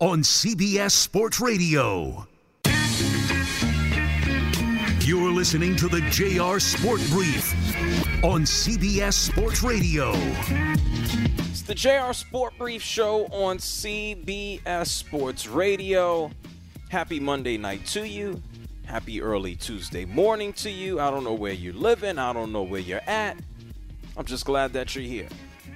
on CBS Sports Radio. You're listening to the JR Sport Brief on CBS Sports Radio. It's the JR Sport Brief show on CBS Sports Radio. Happy Monday night to you. Happy early Tuesday morning to you. I don't know where you're living. I don't know where you're at. I'm just glad that you're here.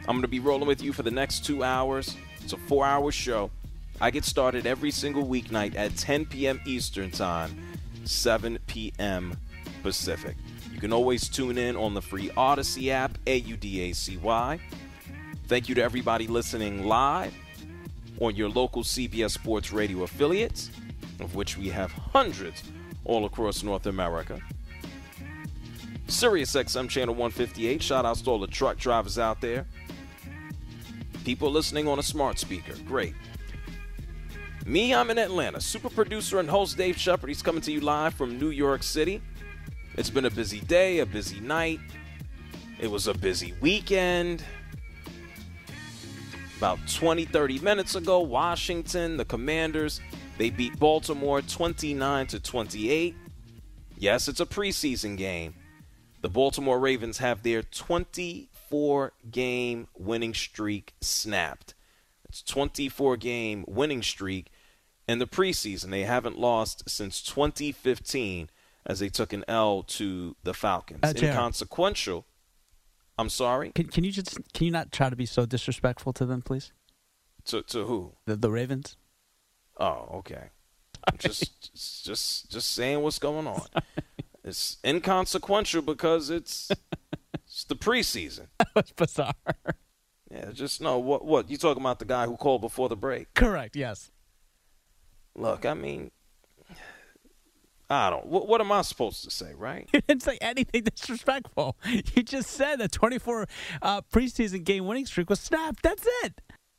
I'm going to be rolling with you for the next 2 hours. It's a 4-hour show. I get started every single weeknight at 10 p.m. Eastern Time, 7 p.m. Pacific. You can always tune in on the free Audacy app, A-U-D-A-C-Y. Thank you to everybody listening live on your local CBS Sports Radio affiliates, of which we have hundreds all across North America. Sirius XM Channel 158. Shout out to all the truck drivers out there. People listening on a smart speaker. Great. Me, I'm in Atlanta. Super producer and host Dave Shepard. He's coming to you live from New York City. It's been a busy day, a busy night. It was a busy weekend. About 20, 30 minutes ago, Washington, the Commanders, they beat Baltimore 29-28. Yes, it's a preseason game. The Baltimore Ravens have their 24-game winning streak snapped. It's 24-game winning streak in the preseason. They haven't lost since 2015 as they took an L to the Falcons. Inconsequential. I'm sorry? Can you not try to be so disrespectful to them, please? To who? The Ravens. Oh, okay. I'm just saying what's going on. It's inconsequential because it's the preseason. That was bizarre. Yeah, just no. What you talking about? The guy who called before the break? Correct. Yes. Look, I mean, I don't. What am I supposed to say? Right? You didn't say anything disrespectful. You just said a 24 preseason game winning streak was snapped. That's it.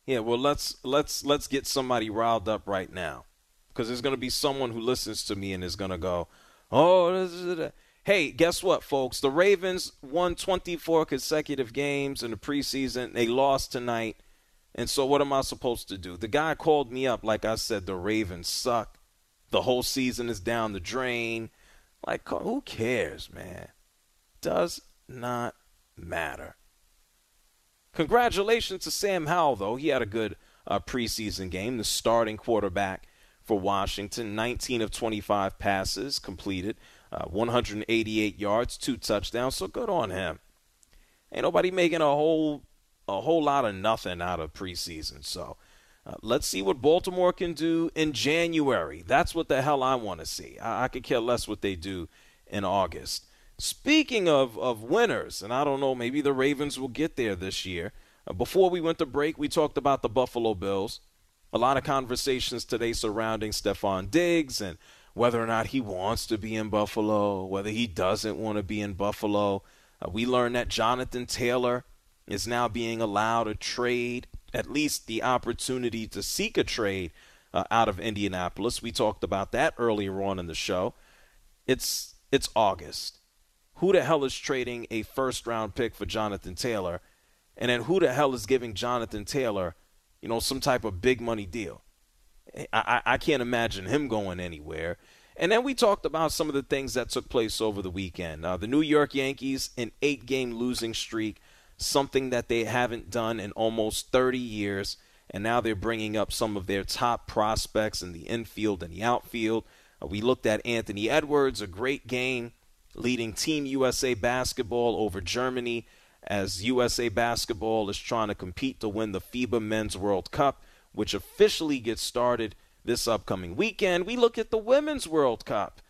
Yeah. Well, let's get somebody riled up right now, because there's going to be someone who listens to me and is going to go, oh, hey, guess what, folks? The Ravens won 24 consecutive games in the preseason. They lost tonight. And so what am I supposed to do? The guy called me up like I said the Ravens suck. The whole season is down the drain. Like, who cares, man? Does not matter. Congratulations to Sam Howell, though. He had a good preseason game, the starting quarterback for Washington. 19 of 25 passes completed, 188 yards, 2 touchdowns, so good on him. Ain't nobody making a whole lot of nothing out of preseason, so let's see what Baltimore can do in January. That's what the hell I want to see. I could care less what they do in August. Speaking of winners, and I don't know, maybe the Ravens will get there this year. Before we went to break, we talked about the Buffalo Bills. A lot of conversations today surrounding Stephon Diggs and whether or not he wants to be in Buffalo, whether he doesn't want to be in Buffalo. We learned that Jonathan Taylor is now being allowed a trade, at least the opportunity to seek a trade out of Indianapolis. We talked about that earlier on in the show. It's August. Who the hell is trading a first-round pick for Jonathan Taylor? And then who the hell is giving Jonathan Taylor, you know, some type of big money deal? I can't imagine him going anywhere. And then we talked about some of the things that took place over the weekend. The New York Yankees, an 8-game losing streak, something that they haven't done in almost 30 years. And now they're bringing up some of their top prospects in the infield and the outfield. We looked at Anthony Edwards, a great game, leading Team USA Basketball over Germany, as USA Basketball is trying to compete to win the FIBA Men's World Cup, which officially gets started this upcoming weekend. We look at the Women's World Cup.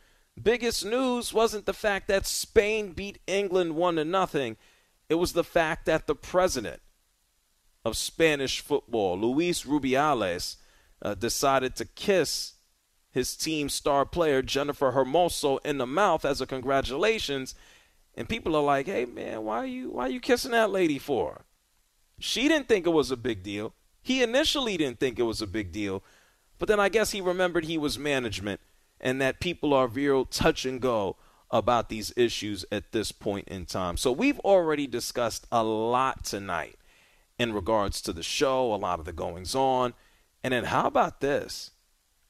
Biggest news wasn't the fact that Spain beat England 1-0. It was the fact that the president of Spanish football, Luis Rubiales, decided to kiss his team's star player, Jennifer Hermoso, in the mouth as a congratulations. And people are like, hey, man, why are you kissing that lady for? She didn't think it was a big deal. He initially didn't think it was a big deal. But then I guess he remembered he was management and that people are real touch and go about these issues at this point in time. So we've already discussed a lot tonight in regards to the show, a lot of the goings on. And then how about this?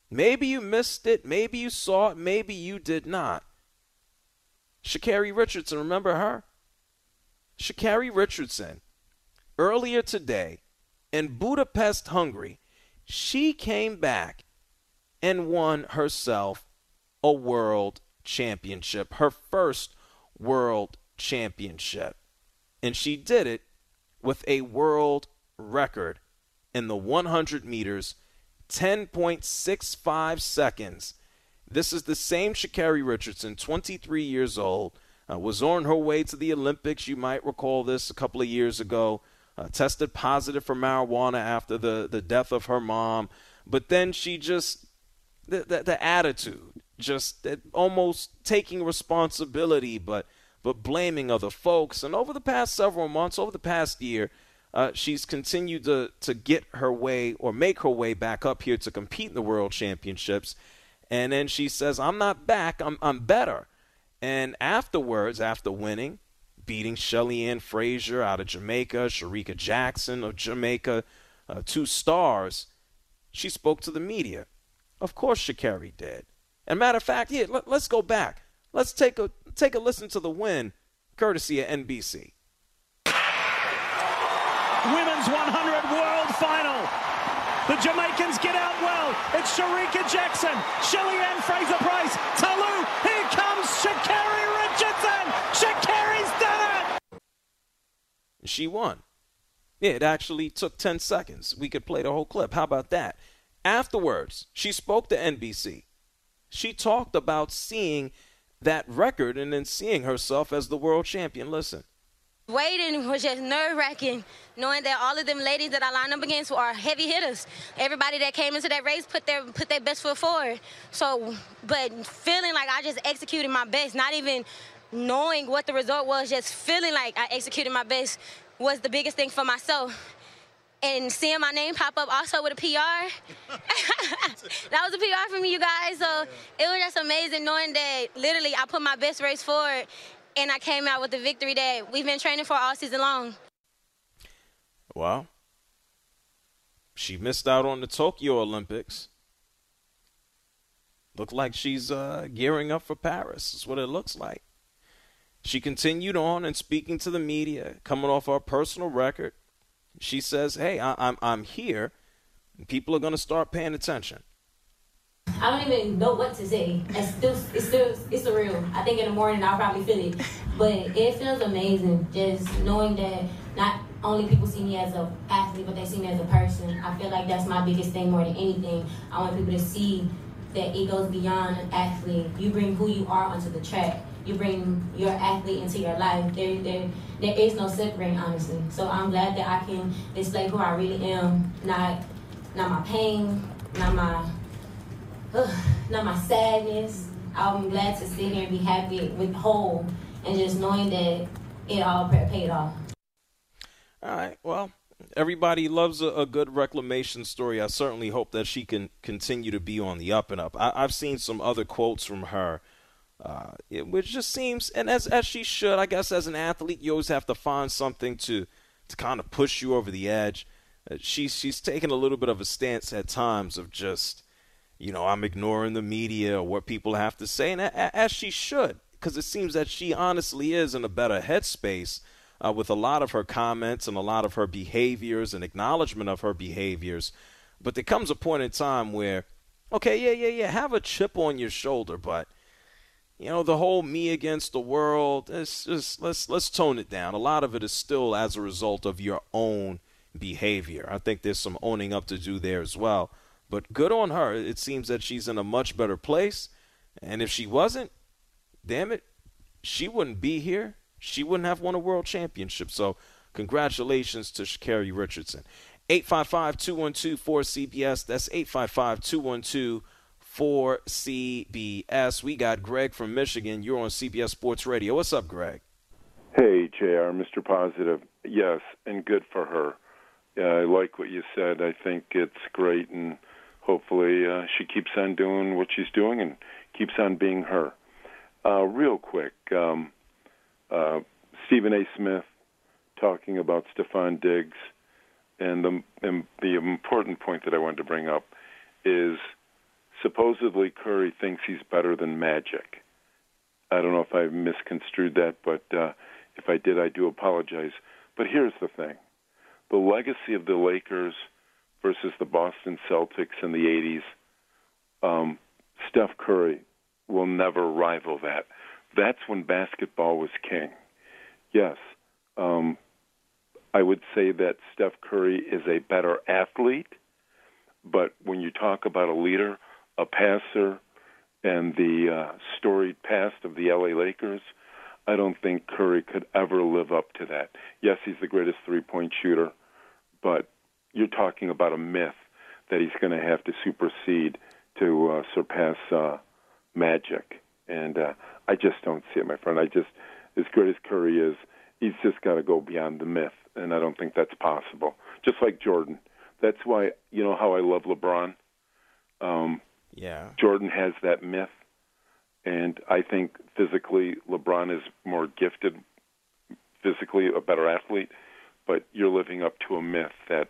Maybe you missed it. Maybe you saw it. Maybe you did not. Sha'Carri Richardson, remember her? Sha'Carri Richardson, earlier today in Budapest, Hungary, she came back and won herself a world championship, her first world championship. And she did it with a world record in the 100 meters, 10.65 seconds. This is the same Sha'Carri Richardson, 23 years old, was on her way to the Olympics. You might recall this a couple of years ago. Tested positive for marijuana after the death of her mom. But then she just, the attitude, just almost taking responsibility, but blaming other folks. And over the past several months, over the past year, she's continued to get her way or make her way back up here to compete in the World Championships. And then she says, I'm not back, I'm better. And afterwards, after winning, beating Shelly Ann Fraser out of Jamaica, Shericka Jackson of Jamaica, two stars, she spoke to the media. Of course Sha'Carri did. And matter of fact, here, let's go back. Let's take a listen to the win, courtesy of NBC. Women's 100 World Final. The Jamaicans get out well. It's Shericka Jackson, Shelly Ann Fraser-Price, Talu. Here comes Sha'Carri Richardson. Sha'Carri's done it. She won. Yeah, it actually took 10 seconds. We could play the whole clip. How about that? Afterwards, she spoke to NBC. She talked about seeing that record and then seeing herself as the world champion. Listen. Waiting was just nerve-wracking, knowing that all of them ladies that I lined up against are heavy hitters. Everybody that came into that race put their best foot forward. So, but feeling like I just executed my best, not even knowing what the result was, just feeling like I executed my best was the biggest thing for myself. And seeing my name pop up also with a PR, that was a PR for me, you guys. So it was just amazing knowing that literally I put my best race forward. And I came out with the victory that we've been training for all season long. Wow. She missed out on the Tokyo Olympics. Looked like she's gearing up for Paris. That's what it looks like. She continued on and speaking to the media, coming off her personal record. She says, hey, I'm here. And people are going to start paying attention. I don't even know what to say. It's surreal. I think in the morning I'll probably feel it. But it feels amazing just knowing that not only people see me as an athlete, but they see me as a person. I feel like that's my biggest thing more than anything. I want people to see that it goes beyond an athlete. You bring who you are onto the track. You bring your athlete into your life. There is no separating, honestly. So I'm glad that I can display who I really am. Not my pain, not my sadness. I'm glad to sit here and be happy with whole and just knowing that it all paid off. All right. Well, everybody loves a good reclamation story. I certainly hope that she can continue to be on the up and up. I've seen some other quotes from her, which just seems, and as she should, I guess as an athlete, you always have to find something to kind of push you over the edge. She's taken a little bit of a stance at times of just, you know, I'm ignoring the media or what people have to say, and as she should, because it seems that she honestly is in a better headspace with a lot of her comments and a lot of her behaviors and acknowledgement of her behaviors. But there comes a point in time where, okay, yeah, have a chip on your shoulder, but, you know, the whole me against the world, it's just, let's tone it down. A lot of it is still as a result of your own behavior. I think there's some owning up to do there as well. But good on her. It seems that she's in a much better place. And if she wasn't, damn it, she wouldn't be here. She wouldn't have won a world championship. So congratulations to Sha'Carri Richardson. 855-212-4CBS. That's for CBS. We got Greg from Michigan. You're on CBS Sports Radio. What's up, Greg? Hey, JR, Mr. Positive. Yes, and good for her. Yeah, I like what you said. I think it's great, and hopefully she keeps on doing what she's doing and keeps on being her. Real quick, Stephen A. Smith talking about Stephon Diggs, and the important point that I wanted to bring up is supposedly Curry thinks he's better than Magic. I don't know if I misconstrued that, but if I did, I do apologize. But here's the thing. The legacy of the Lakers versus the Boston Celtics in the 80s, Steph Curry will never rival that. That's when basketball was king. Yes, I would say that Steph Curry is a better athlete, but when you talk about a leader, a passer, and the storied past of the LA Lakers, I don't think Curry could ever live up to that. Yes, he's the greatest three-point shooter, but you're talking about a myth that he's going to have to supersede to surpass Magic. And I just don't see it, my friend. As good as Curry is, he's just got to go beyond the myth, and I don't think that's possible. Just like Jordan. That's why, you know how I love LeBron? Yeah. Jordan has that myth, and I think physically LeBron is more gifted, physically a better athlete, but you're living up to a myth that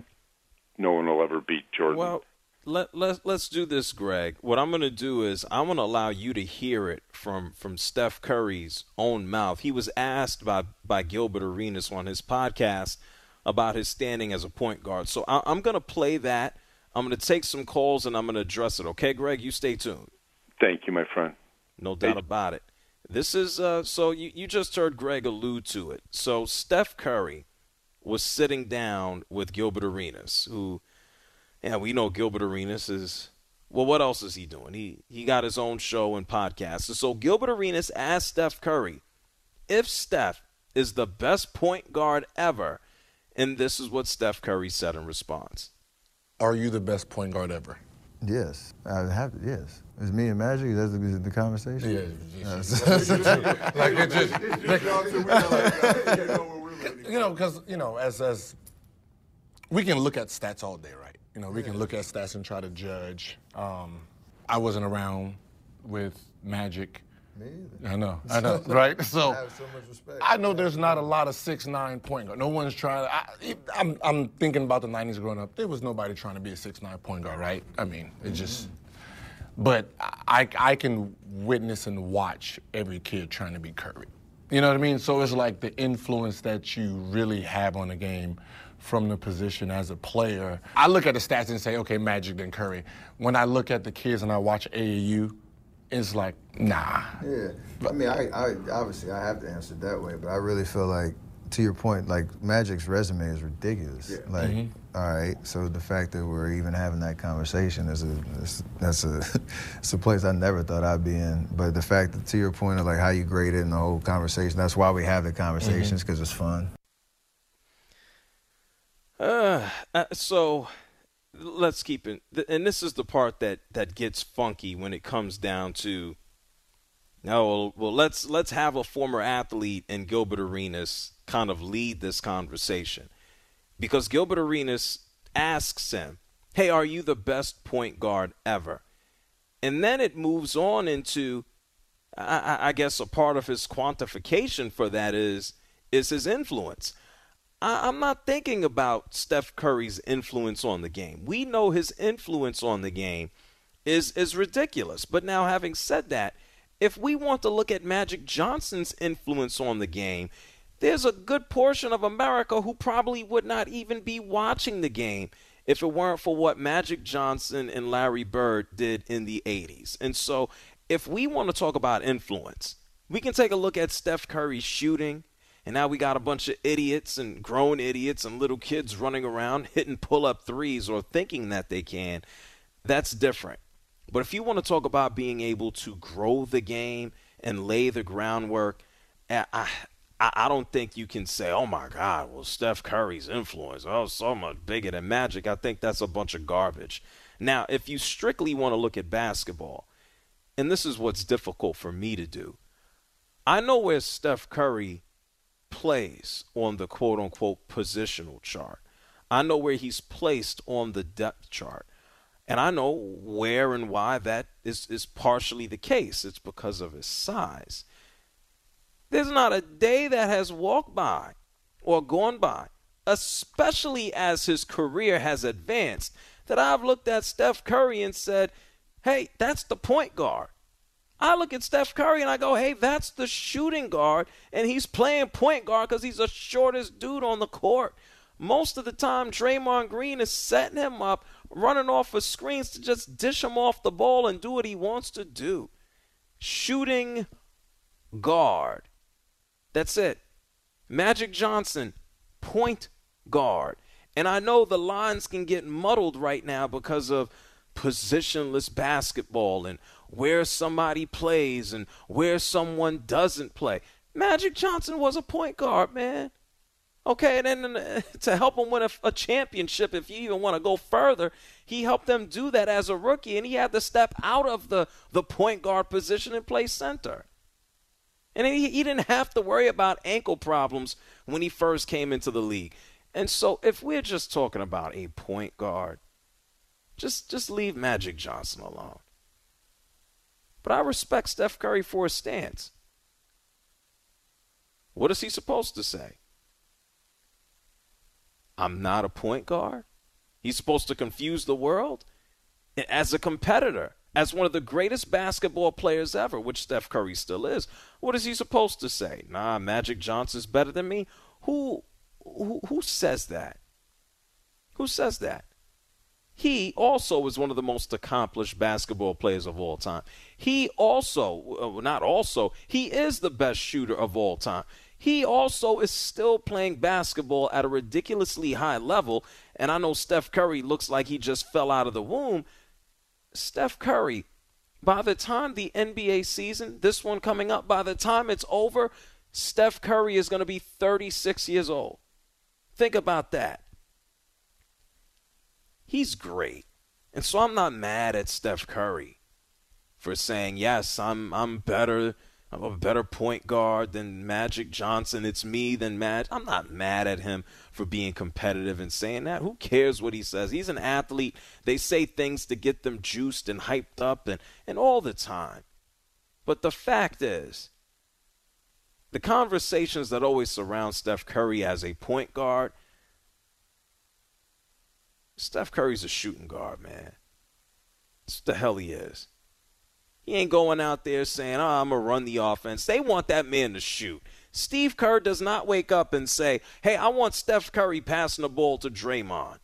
no one will ever beat Jordan. Well, let's do this, Greg. What I'm going to do is I'm going to allow you to hear it from Steph Curry's own mouth. He was asked by Gilbert Arenas on his podcast about his standing as a point guard. So I'm going to play that. I'm going to take some calls, and I'm going to address it. Okay, Greg? You stay tuned. Thank you, my friend. No doubt about it. This is so you just heard Greg allude to it. So Steph Curry was sitting down with Gilbert Arenas, who, yeah, we know Gilbert Arenas is, well, what else is he doing? He got his own show and podcast. So Gilbert Arenas asked Steph Curry if Steph is the best point guard ever, and this is what Steph Curry said in response. Are you the best point guard ever? Yes, I have. Yes, it's me and Magic. That's the conversation. Yeah, like it just, you know, because you know, as we can look at stats all day, right? You know, we can look at stats and try to judge. I wasn't around with Magic. Me either. I know, right? So I have so much respect. I know there's not a lot of 6'9" point guard. No one's trying to. I'm thinking about the 90s growing up. There was nobody trying to be a 6'9" point guard, right? I mean, it just. But I can witness and watch every kid trying to be Curry. You know what I mean? So it's like the influence that you really have on the game from the position as a player. I look at the stats and say, okay, Magic then Curry. When I look at the kids and I watch AAU. It's like, nah. Yeah. I mean, I obviously I have to answer it that way, but I really feel like, to your point, like Magic's resume is ridiculous. Yeah. Like, all right, so the fact that we're even having that conversation is a place I never thought I'd be in. But the fact that, to your point of like how you grade it and the whole conversation, that's why we have the conversations, because it's fun. So. Let's keep it, and this is the part that gets funky when it comes down to, no, well, let's have a former athlete and Gilbert Arenas kind of lead this conversation, because Gilbert Arenas asks him, hey, are you the best point guard ever? And then it moves on into, I guess a part of his quantification for that is his influence. I'm not thinking about Steph Curry's influence on the game. We know his influence on the game is ridiculous. But now, having said that, if we want to look at Magic Johnson's influence on the game, there's a good portion of America who probably would not even be watching the game if it weren't for what Magic Johnson and Larry Bird did in the 80s. And so if we want to talk about influence, we can take a look at Steph Curry's shooting. And now we got a bunch of idiots and grown idiots and little kids running around hitting pull-up threes or thinking that they can. That's different. But if you want to talk about being able to grow the game and lay the groundwork, I don't think you can say, oh, my God, well, Steph Curry's influence, oh, so much bigger than Magic. I think that's a bunch of garbage. Now, if you strictly want to look at basketball, and this is what's difficult for me to do, I know where Steph Curry plays on the quote-unquote positional chart. I know where he's placed on the depth chart. And I know where and why that is partially the case. It's because of his size. There's not a day that has walked by or gone by, especially as his career has advanced, that I've looked at Steph Curry and said, hey, that's the point guard. I look at Steph Curry and I go, hey, that's the shooting guard, and he's playing point guard because he's the shortest dude on the court. Most of the time, Draymond Green is setting him up, running off of screens to just dish him off the ball and do what he wants to do. Shooting guard. That's it. Magic Johnson, point guard. And I know the lines can get muddled right now because of positionless basketball and where somebody plays and where someone doesn't play. Magic Johnson was a point guard, man. Okay, and then to help him win a championship, if you even want to go further, he helped them do that as a rookie, and he had to step out of the point guard position and play center. And he didn't have to worry about ankle problems when he first came into the league. And so if we're just talking about a point guard, just leave Magic Johnson alone. But I respect Steph Curry for his stance. What is he supposed to say? I'm not a point guard. He's supposed to confuse the world as a competitor, as one of the greatest basketball players ever, which Steph Curry still is. What is he supposed to say? Nah, Magic Johnson's better than me. Who says that? Who says that? He also is one of the most accomplished basketball players of all time. He also, not also, he is the best shooter of all time. He also is still playing basketball at a ridiculously high level, and I know Steph Curry looks like he just fell out of the womb. Steph Curry, by the time the NBA season, this one coming up, by the time it's over, Steph Curry is going to be 36 years old. Think about that. He's great. And so I'm not mad at Steph Curry for saying, yes, I'm better. I'm a better point guard than Magic Johnson. It's me than Magic. I'm not mad at him for being competitive and saying that. Who cares what he says? He's an athlete. They say things to get them juiced and hyped up and all the time. But the fact is, the conversations that always surround Steph Curry as a point guard, Steph Curry's a shooting guard, man. That's what the hell he is. He ain't going out there saying, oh, I'm going to run the offense. They want that man to shoot. Steve Kerr does not wake up and say, hey, I want Steph Curry passing the ball to Draymond.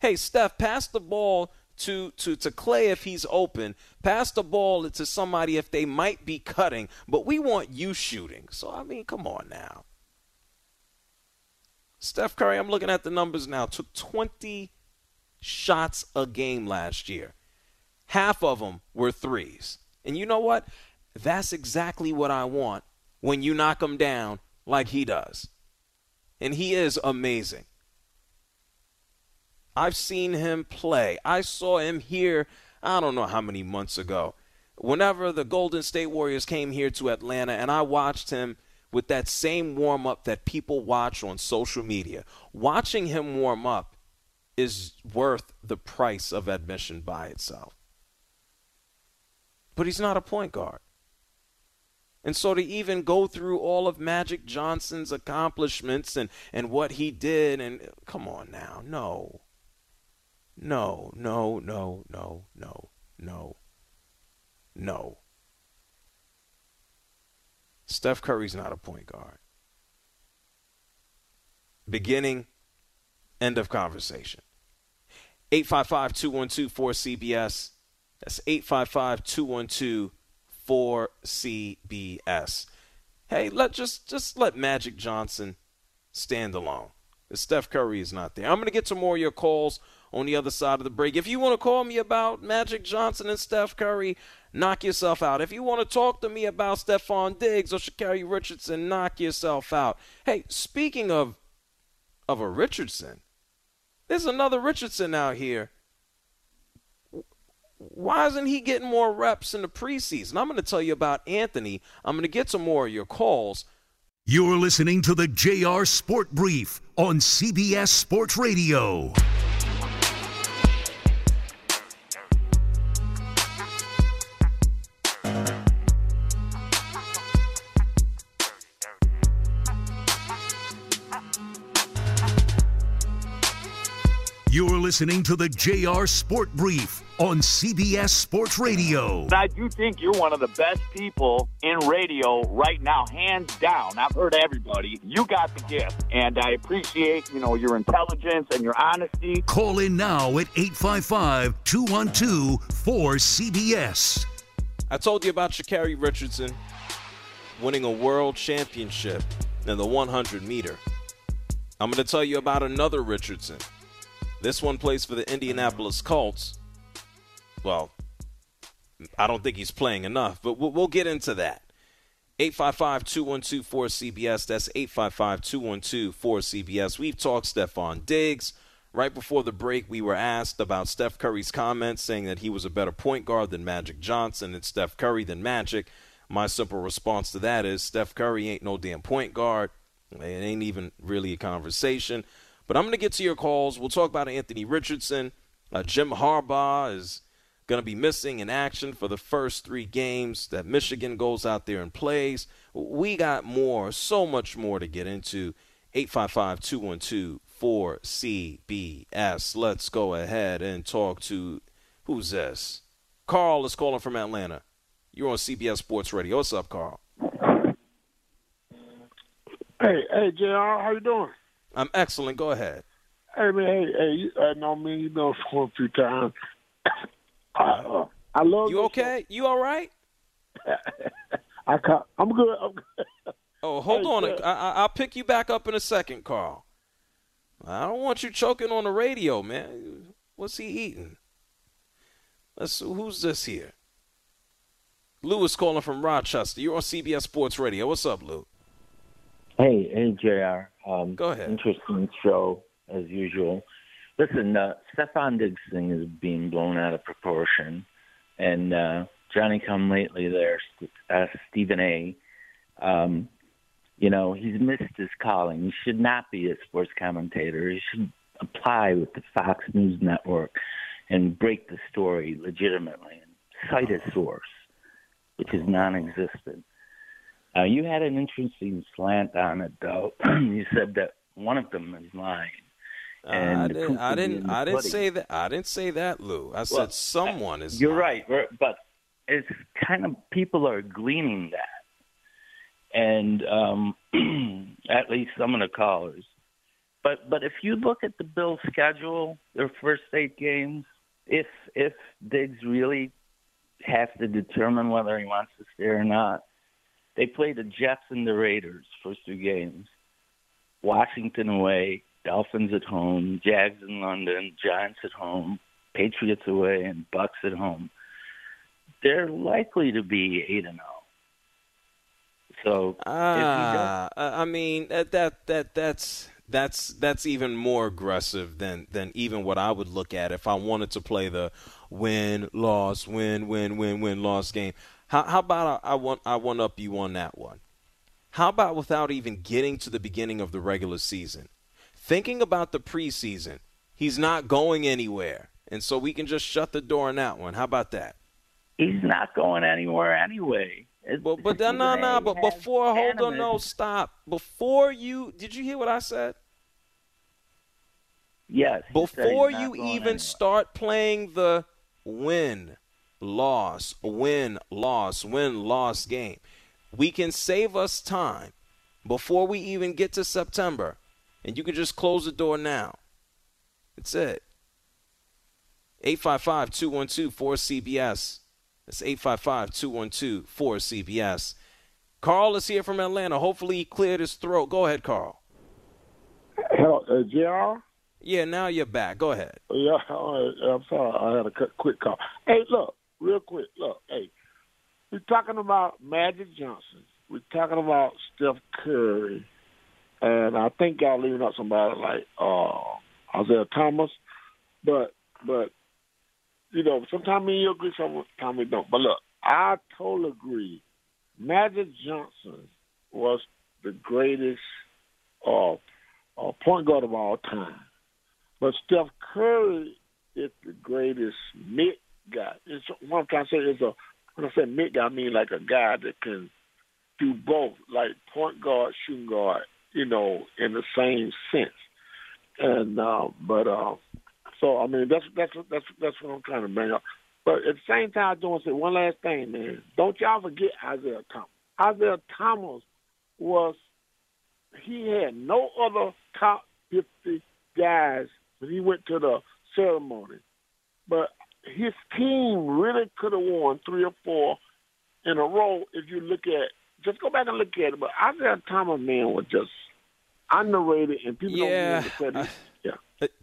Hey, Steph, pass the ball to Clay if he's open. Pass the ball to somebody if they might be cutting. But we want you shooting. So, I mean, come on now. Steph Curry, I'm looking at the numbers now, took 20 shots a game last year. Half of them were threes. And you know what? That's exactly what I want when you knock him down like he does. And he is amazing. I've seen him play. I saw him here, I don't know how many months ago, whenever the Golden State Warriors came here to Atlanta, and I watched him with that same warm-up that people watch on social media. Watching him warm up is worth the price of admission by itself. But he's not a point guard. And so to even go through all of Magic Johnson's accomplishments and what he did, and come on now, no. Steph Curry's not a point guard. Beginning, end of conversation. 855-212-4CBS. That's 855-212-4CBS. Hey, let Magic Johnson stand alone. Steph Curry is not there. I'm going to get to more of your calls on the other side of the break. If you want to call me about Magic Johnson and Steph Curry, knock yourself out. If you want to talk to me about Stephon Diggs or Sha'Carri Richardson, knock yourself out. Hey, speaking of a Richardson, there's another Richardson out here. why isn't he getting more reps in the preseason? I'm going to tell you about Anthony. I'm going to get some more of your calls. You're listening to the JR Sport Brief on CBS Sports Radio. You're listening to the JR Sport Brief on CBS Sports Radio. I do think you're one of the best people in radio right now, hands down. I've heard everybody. You got the gift, and I appreciate, your intelligence and your honesty. Call in now at 855-212-4CBS. I told you about Sha'Carri Richardson winning a world championship in the 100 meter. I'm going to tell you about another Richardson. This one plays for the Indianapolis Colts. Well, I don't think he's playing enough, but we'll get into that. 855-212-4CBS. That's 855-212-4CBS. We've talked Stephon Diggs. Right before the break, we were asked about Steph Curry's comments saying that he was a better point guard than Magic Johnson and Steph Curry than Magic. My simple response to that is Steph Curry ain't no damn point guard. It ain't even really a conversation. But I'm going to get to your calls. We'll talk about Anthony Richardson. Jim Harbaugh is going to be missing in action for the first three games that Michigan goes out there and plays. We got more, so much more to get into. 855-212-4CBS. Let's go ahead and talk to, who's this? Carl is calling from Atlanta. You're on CBS Sports Radio. What's up, Carl? Hey, JR, how you doing? I'm excellent. Go ahead. Hey, I know me. You've been for a few times. I love you. Okay? Show. You all right? I'm good. Oh, hold on. I'll pick you back up in a second, Carl. I don't want you choking on the radio, man. What's he eating? Let's see, who's this here? Lou is calling from Rochester. You're on CBS Sports Radio. What's up, Lou? Hey, JR. Go ahead. Interesting show, as usual. Listen, Stephon Diggs thing is being blown out of proportion. And Johnny Come Lately there, Stephen A., he's missed his calling. He should not be a sports commentator. He should apply with the Fox News Network and break the story legitimately and cite a source, which is non-existent. You had an interesting slant on it, though. You said that one of them is lying. I didn't say that. I didn't say that, Lou. I said someone is. You're lying. Right, but it's kind of people are gleaning that, and at least some of the callers. But if you look at the Bills' schedule, their first 8 games, if Diggs really has to determine whether he wants to stay or not. They play the Jets and the Raiders, first 2 games. Washington away, Dolphins at home, Jags in London, Giants at home, Patriots away, and Bucks at home. They're likely to be 8-0. So, that's even more aggressive than even what I would look at if I wanted to play the win-loss game. How about I one up you on that one? How about without even getting to the beginning of the regular season? Thinking about the preseason, he's not going anywhere, and so we can just shut the door on that one. How about that? He's not going anywhere anyway. Before you – did you hear what I said? Yes. Before you even start playing the win-loss game. We can save us time before we even get to September, and you can just close the door now. That's it. 855-212-4CBS. That's 855-212-4CBS. Carl is here from Atlanta. Hopefully he cleared his throat. Go ahead, Carl. Hello, JR? Yeah, now you're back. Go ahead. Yeah, I'm sorry. I had a quick call. Hey, look. Real quick, look, hey, we're talking about Magic Johnson. We're talking about Steph Curry. And I think y'all leaving out somebody like Isaiah Thomas. But you know, sometimes me and you agree, sometimes we don't. But look, I totally agree. Magic Johnson was the greatest point guard of all time. But Steph Curry is the greatest mid guy. It's what I'm trying to say is a when I say mid guy, I mean like a guy that can do both, like point guard, shooting guard, you know, in the same sense. And so I mean that's what I'm trying to bring up. But at the same time, I do want to say one last thing, man. Don't y'all forget Isaiah Thomas. Isaiah Thomas had no other top 50 guys when he went to the ceremony. But his team really could have won 3 or 4 in a row if you look at – just go back and look at it. But Isaiah Thomas, man, was just underrated, and people don't really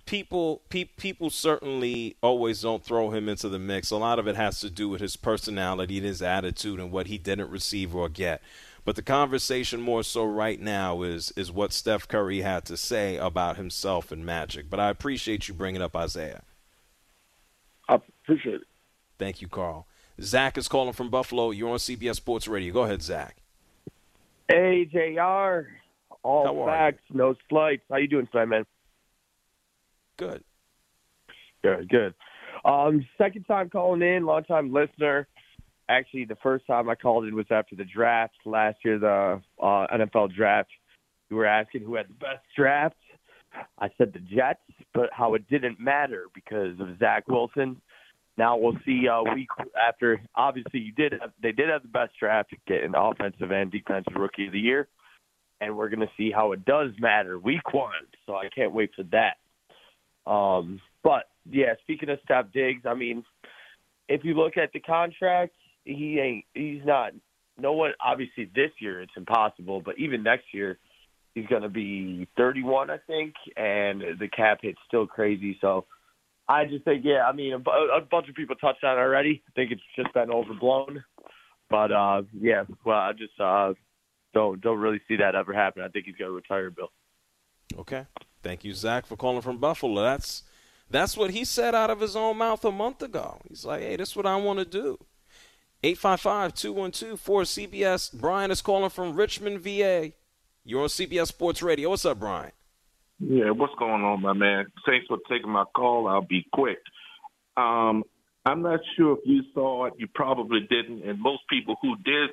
People certainly always don't throw him into the mix. A lot of it has to do with his personality and his attitude and what he didn't receive or get. But the conversation more so right now is what Steph Curry had to say about himself and Magic. But I appreciate you bringing up Isaiah. I appreciate it. Thank you, Carl. Zach is calling from Buffalo. You're on CBS Sports Radio. Go ahead, Zach. Hey, JR. All facts, no slights. How you doing tonight, man? Good. Second time calling in, long time listener. Actually, the first time I called in was after the draft last year, the NFL draft. You were asking who had the best draft. I said the Jets, but how it didn't matter because of Zach Wilson. Now we'll see week after. Obviously, they did have the best draft, getting offensive and defensive rookie of the year, and we're going to see how it does matter week 1. So I can't wait for that. But, yeah, speaking of Stephon Diggs, I mean, if you look at the contract, he's not obviously this year it's impossible, but even next year he's going to be 31, I think, and the cap hit's still crazy. So I just think, a bunch of people touched on it already. I think it's just been overblown. But, I just don't really see that ever happen. I think he's going to retire, Bill. Okay. Thank you, Zach, for calling from Buffalo. That's what he said out of his own mouth a month ago. He's like, hey, this is what I want to do. 855-212-4CBS. Brian is calling from Richmond, VA. You're on CBS Sports Radio. What's up, Brian? Yeah, what's going on, my man? Thanks for taking my call. I'll be quick. I'm not sure if you saw it. You probably didn't, and most people who did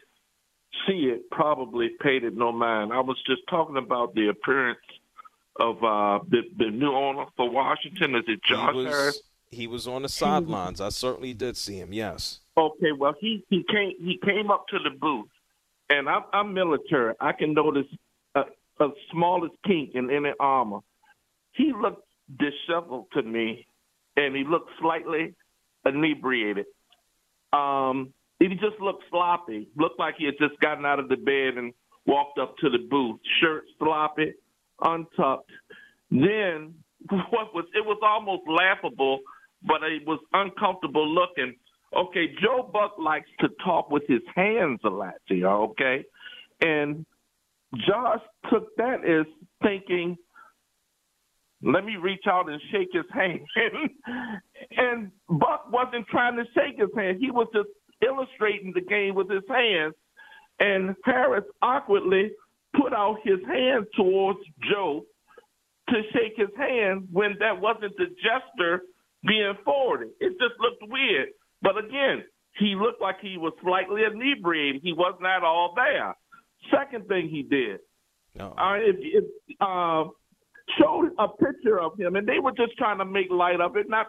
see it probably paid it no mind. I was just talking about the appearance of the new owner for Washington. Is it Josh Harris? He was on the sidelines. I certainly did see him, yes. Okay, well, he came up to the booth, and I'm military. I can notice a smallest kink in any armor. He looked disheveled to me, and he looked slightly inebriated. He just looked sloppy, looked like he had just gotten out of the bed and walked up to the booth, shirt sloppy, untucked. Then it was almost laughable, but it was uncomfortable looking. Okay, Joe Buck likes to talk with his hands a lot, okay? And Josh took that as thinking, let me reach out and shake his hand. And Buck wasn't trying to shake his hand. He was just illustrating the game with his hands. And Harris awkwardly put out his hand towards Joe to shake his hand when that wasn't the gesture being forwarded. It just looked weird. But again, he looked like he was slightly inebriated. He was not all there. Second thing he did, showed a picture of him, and they were just trying to make light of it, not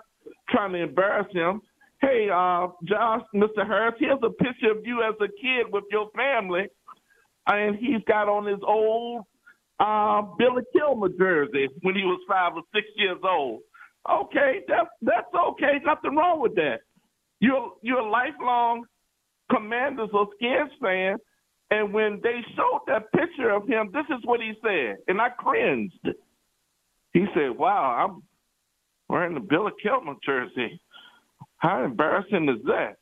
trying to embarrass him. Hey, Josh, Mr. Harris, here's a picture of you as a kid with your family. And he's got on his old Billy Kilmer jersey when he was 5 or 6 years old. Okay, that's okay. Nothing wrong with that. You're a lifelong Commanders or Skins fan, and when they showed that picture of him, this is what he said, and I cringed. He said, wow, I'm wearing the Billy Kilmer jersey. How embarrassing is that?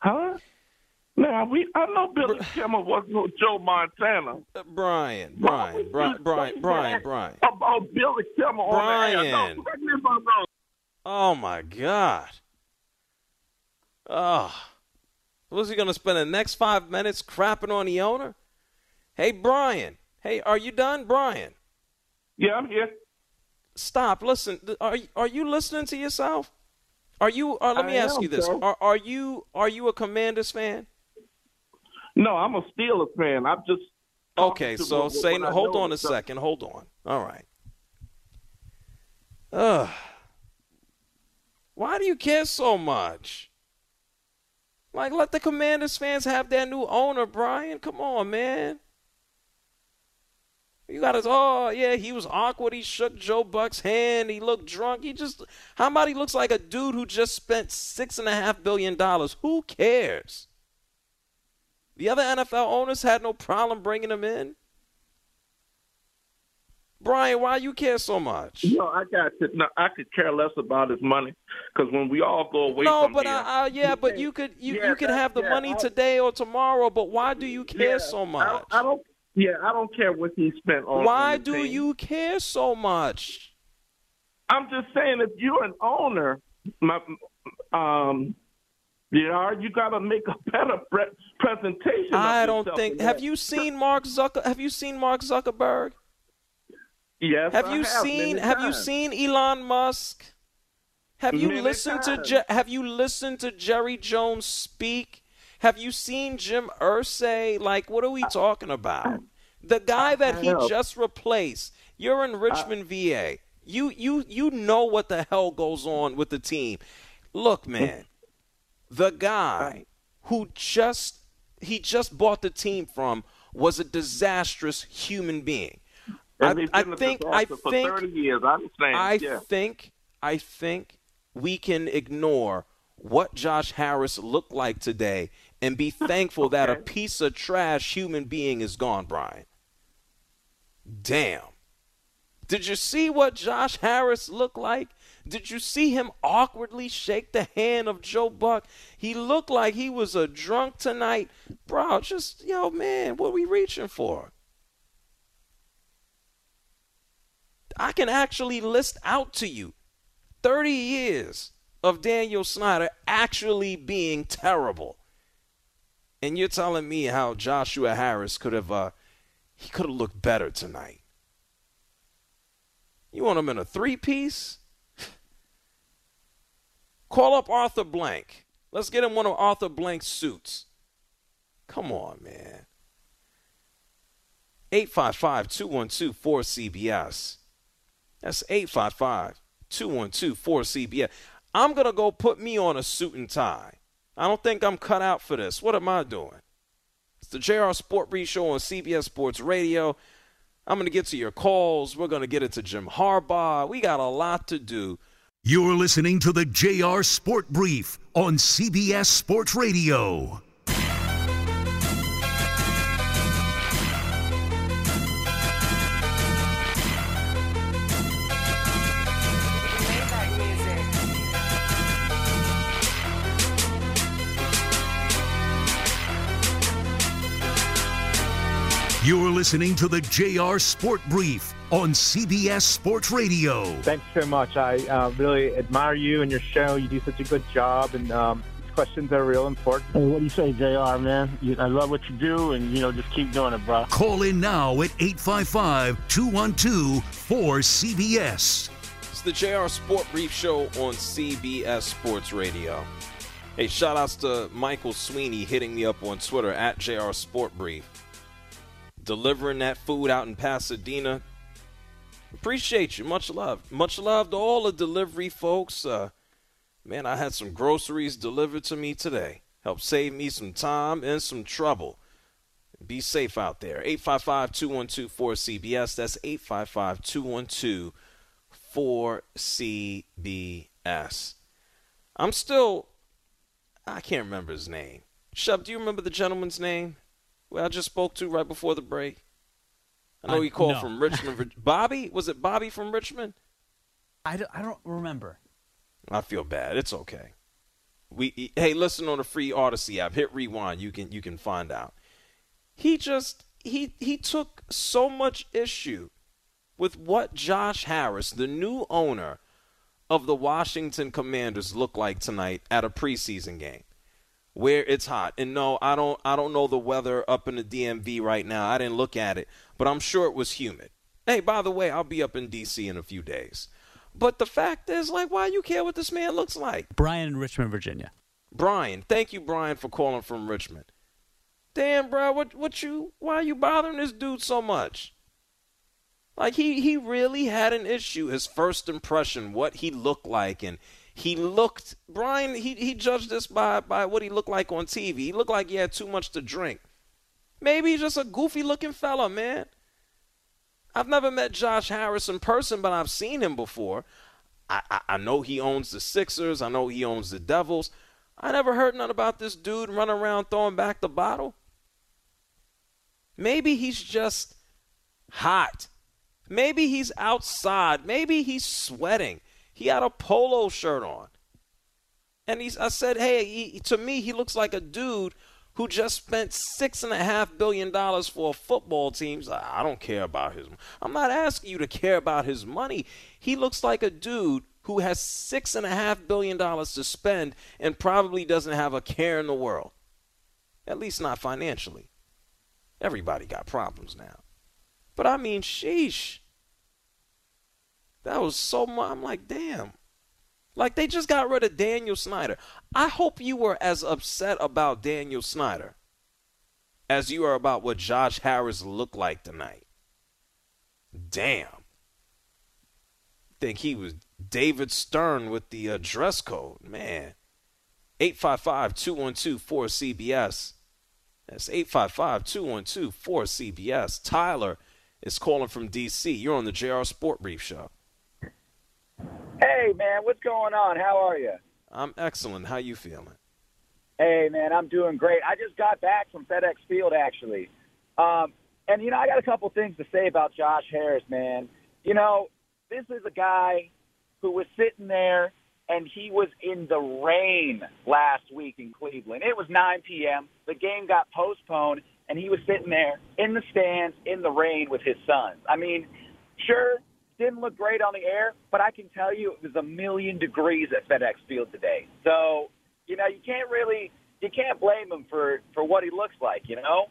Huh? Now, I know Billy Kilmer wasn't Joe Montana. Brian. About Billy Kilmer on the air. No, correct me if I'm wrong. Oh, my God. Was he going to spend the next 5 minutes crapping on the owner? Hey, Brian. Hey, are you done, Brian? Yeah, I'm here. Stop. Listen. Are you listening to yourself? Are you? Let me ask you this: Are you a Commanders fan? No, I'm a Steelers fan. I'm just okay. So say no, hold on a second. Hold on. All right. Why do you care so much? Like, let the Commanders fans have their new owner, Brian. Come on, man. You got his, oh, yeah, he was awkward. He shook Joe Buck's hand. He looked drunk. He just, how about he looks like a dude who just spent $6.5 billion? Who cares? The other NFL owners had no problem bringing him in. Brian, why you care so much? No, I could care less about his money because when we all go away from here. You could have the money today or tomorrow, but why do you care so much? I don't. Yeah, I don't care what he spent on. Why do you care so much? I'm just saying, if you're an owner, you got to make a better presentation. I don't think. Have you seen Mark Zucker? Have you seen Mark Zuckerberg? Yes. Have you seen Elon Musk? Have you listened to Jerry Jones speak? Have you seen Jim Irsay? Like, what are we talking about? The guy that he just replaced. You're in Richmond, VA. You know what the hell goes on with the team. Look, man, the guy who just bought the team from was a disastrous human being. I think we can ignore what Josh Harris looked like today and be thankful that a piece of trash human being is gone, Brian. Damn. Did you see what Josh Harris looked like? Did you see him awkwardly shake the hand of Joe Buck? He looked like he was a drunk tonight. Bro, what are we reaching for? I can actually list out to you 30 years of Daniel Snyder actually being terrible. And you're telling me how Joshua Harris could have looked better tonight. You want him in a three-piece? Call up Arthur Blank. Let's get him one of Arthur Blank's suits. Come on, man. 855-212-4CBS. That's 855-212-4CBS. I'm going to go put me on a suit and tie. I don't think I'm cut out for this. What am I doing? It's the JR SportBrief Show on CBS Sports Radio. I'm going to get to your calls. We're going to get into Jim Harbaugh. We got a lot to do. You're listening to the JR SportBrief on CBS Sports Radio. You're listening to the JR Sport Brief on CBS Sports Radio. Thanks so much. I really admire you and your show. You do such a good job, and these questions are real important. Hey, what do you say, JR, man? I love what you do, and, just keep doing it, bro. Call in now at 855-212-4CBS. It's the JR Sport Brief Show on CBS Sports Radio. Hey, shout-outs to Michael Sweeney hitting me up on Twitter, at JR Sport Brief. Delivering that food out in Pasadena. Appreciate you. Much love. Much love to all the delivery folks. Man, I had some groceries delivered to me today. Helped save me some time and some trouble. Be safe out there. 855-212-4CBS. That's 855-212-4CBS. I can't remember his name. Shub, do you remember the gentleman's name? Well, I just spoke to right before the break. I know he called from Richmond. Bobby? Was it Bobby from Richmond? I don't remember. I feel bad. It's okay. Hey, listen on the free Odyssey app. Hit rewind. You can find out. He took so much issue with what Josh Harris, the new owner of the Washington Commanders, looked like tonight at a preseason game. where it's hot. And no, I don't know the weather up in the DMV right now. I didn't look at it, but I'm sure it was humid. Hey, by the way, I'll be up in D.C. in a few days. But the fact is, like, why you care what this man looks like? Brian in Richmond, Virginia. Brian, thank you, Brian, for calling from Richmond. Damn, bro, why are you bothering this dude so much? Like, he really had an issue, his first impression, what he looked like. And he looked, Brian, he judged this by what he looked like on TV. He looked like he had too much to drink. Maybe he's just a goofy-looking fella, man. I've never met Josh Harris in person, but I've seen him before. I know he owns the Sixers. I know he owns the Devils. I never heard nothing about this dude running around throwing back the bottle. Maybe he's just hot. Maybe he's outside. Maybe he's sweating. He had a polo shirt on. And I said, hey, to me, he looks like a dude who just spent $6.5 billion for a football team. I don't care about his money. I'm not asking you to care about his money. He looks like a dude who has $6.5 billion to spend and probably doesn't have a care in the world, at least not financially. Everybody got problems now. But I mean, sheesh. That was so much. I'm like, damn. Like, they just got rid of Daniel Snyder. I hope you were as upset about Daniel Snyder as you are about what Josh Harris looked like tonight. Damn. Think he was David Stern with the dress code, man. 855-212-4CBS. That's 855-212-4CBS. Tyler is calling from D.C. You're on the JR Sport Brief Show. Hey, man, what's going on? How are you? I'm excellent. How you feeling? Hey, man, I'm doing great. I just got back from FedEx Field, actually. And, you know, I got a couple things to say about Josh Harris, man. You know, this is a guy who was sitting there, and he was in the rain last week in Cleveland. It was 9 p.m. The game got postponed, and he was sitting there in the stands in the rain with his sons. I mean, sure, didn't look great on the air, but I can tell you it was 1,000,000 degrees at FedEx Field today. So, you know, you can't blame him for what he looks like, you know?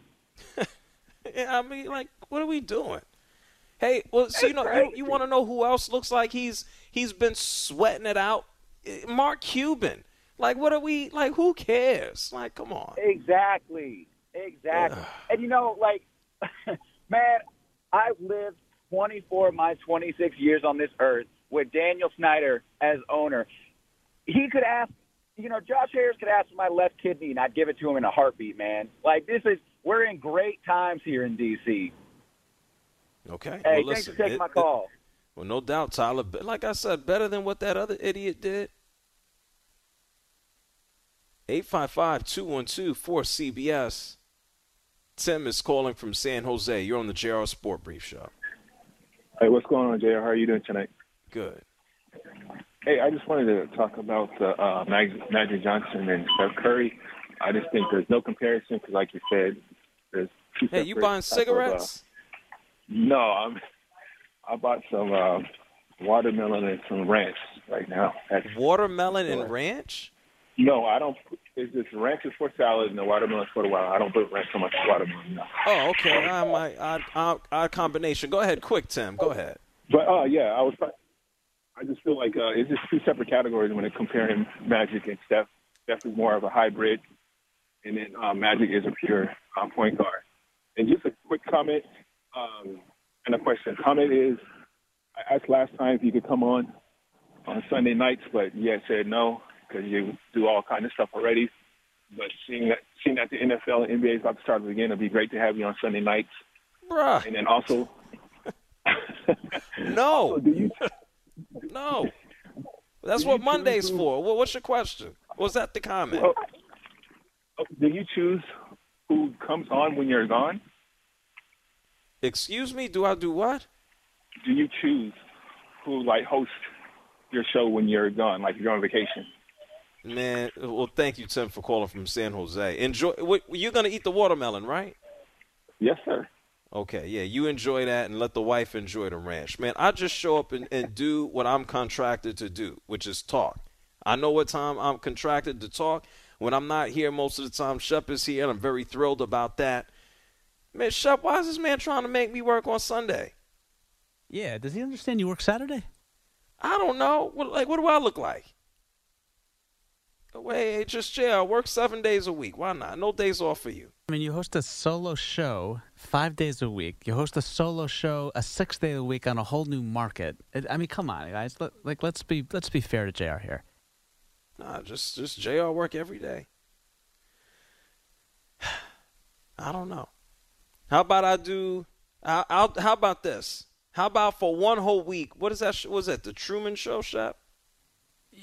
Yeah, I mean, like, what are we doing? Hey, well, so, you know, you want to know who else looks like he's been sweating it out? Mark Cuban. Like, what are we, like, who cares? Like, come on. Exactly. And, you know, like, man, I've lived 24 of my 26 years on this earth with Daniel Snyder as owner. He could ask, you know, Josh Harris could ask for my left kidney, and I'd give it to him in a heartbeat, man. Like, we're in great times here in D.C., okay. Hey, well, thanks for taking my call. Well, no doubt, Tyler. But like I said, better than what that other idiot did. 855-212-4CBS. Tim is calling from San Jose. You're on the JR Sport Brief Show. Hey, what's going on, JR? How are you doing tonight? Good. Hey, I just wanted to talk about Magic Johnson and Steph Curry. I just think there's no comparison because, like you said, there's two. Hey, you buying cigarettes? No, I bought some watermelon and some ranch right now. Watermelon and ranch? No, I don't. It's just ranch is for salad and the watermelon is for the wild. I don't put ranch on my watermelon. No. Oh, okay. Our combination. Go ahead, quick, Tim. Go ahead. But yeah, I just feel like it's just two separate categories when it comparing Magic and Steph. Steph is more of a hybrid, and then Magic is a pure point guard. And just a quick comment. And a question. Comment is, I asked last time if you could come on Sunday nights, but you had said no because you do all kind of stuff already. But seeing that the NFL and NBA is about to start again, it'd be great to have you on Sunday nights. Bruh. And then also, no, also, no, that's what Monday's for. Well, what's your question? Was that the comment? Oh, do you choose who comes on when you're gone? Excuse me, do I do what? Do you choose who, like, hosts your show when you're gone, like you're on vacation? Man, well, thank you, Tim, for calling from San Jose. Enjoy. You're going to eat the watermelon, right? Yes, sir. Okay, yeah, you enjoy that and let the wife enjoy the ranch. Man, I just show up and do what I'm contracted to do, which is talk. I know what time I'm contracted to talk. When I'm not here most of the time, Shep is here, and I'm very thrilled about that. Man, Shep, why is this man trying to make me work on Sunday? Yeah, does he understand you work Saturday? I don't know. What do I look like? Hey, just chill. Work 7 days a week. Why not? No days off for you. I mean, you host a solo show 5 days a week. You host a solo show a 6 day a week on a whole new market. I mean, come on, guys. Let's be fair to JR here. Nah, just JR work every day. I don't know. How about I do? How about this? How about for one whole week? What is that? Was that the Truman Show, Shop?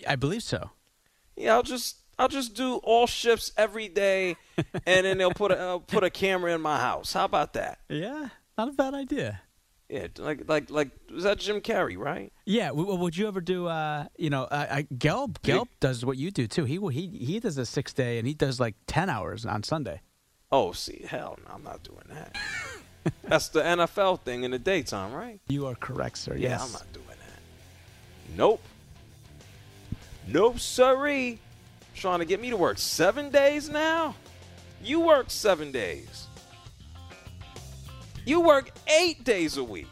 I believe so. Yeah, I'll just do all shifts every day, and then they'll put a camera in my house. How about that? Yeah, not a bad idea. Yeah, like was that Jim Carrey, right? Yeah. Would you ever do? Gelb does what you do too. He does a 6 day, and he does like 10 hours on Sunday. Oh, see, hell no, I'm not doing that. That's the NFL thing in the daytime, right? You are correct, sir. Yeah, yes. I'm not doing that. Nope. Nope, sirree. Trying to get me to work 7 days now? You work 7 days. You work 8 days a week.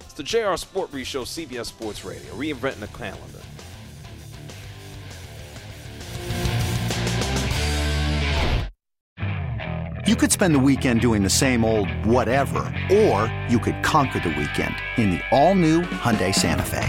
It's the JR SportBrief Show, CBS Sports Radio, reinventing the calendar. You could spend the weekend doing the same old whatever, or you could conquer the weekend in the all-new Hyundai Santa Fe.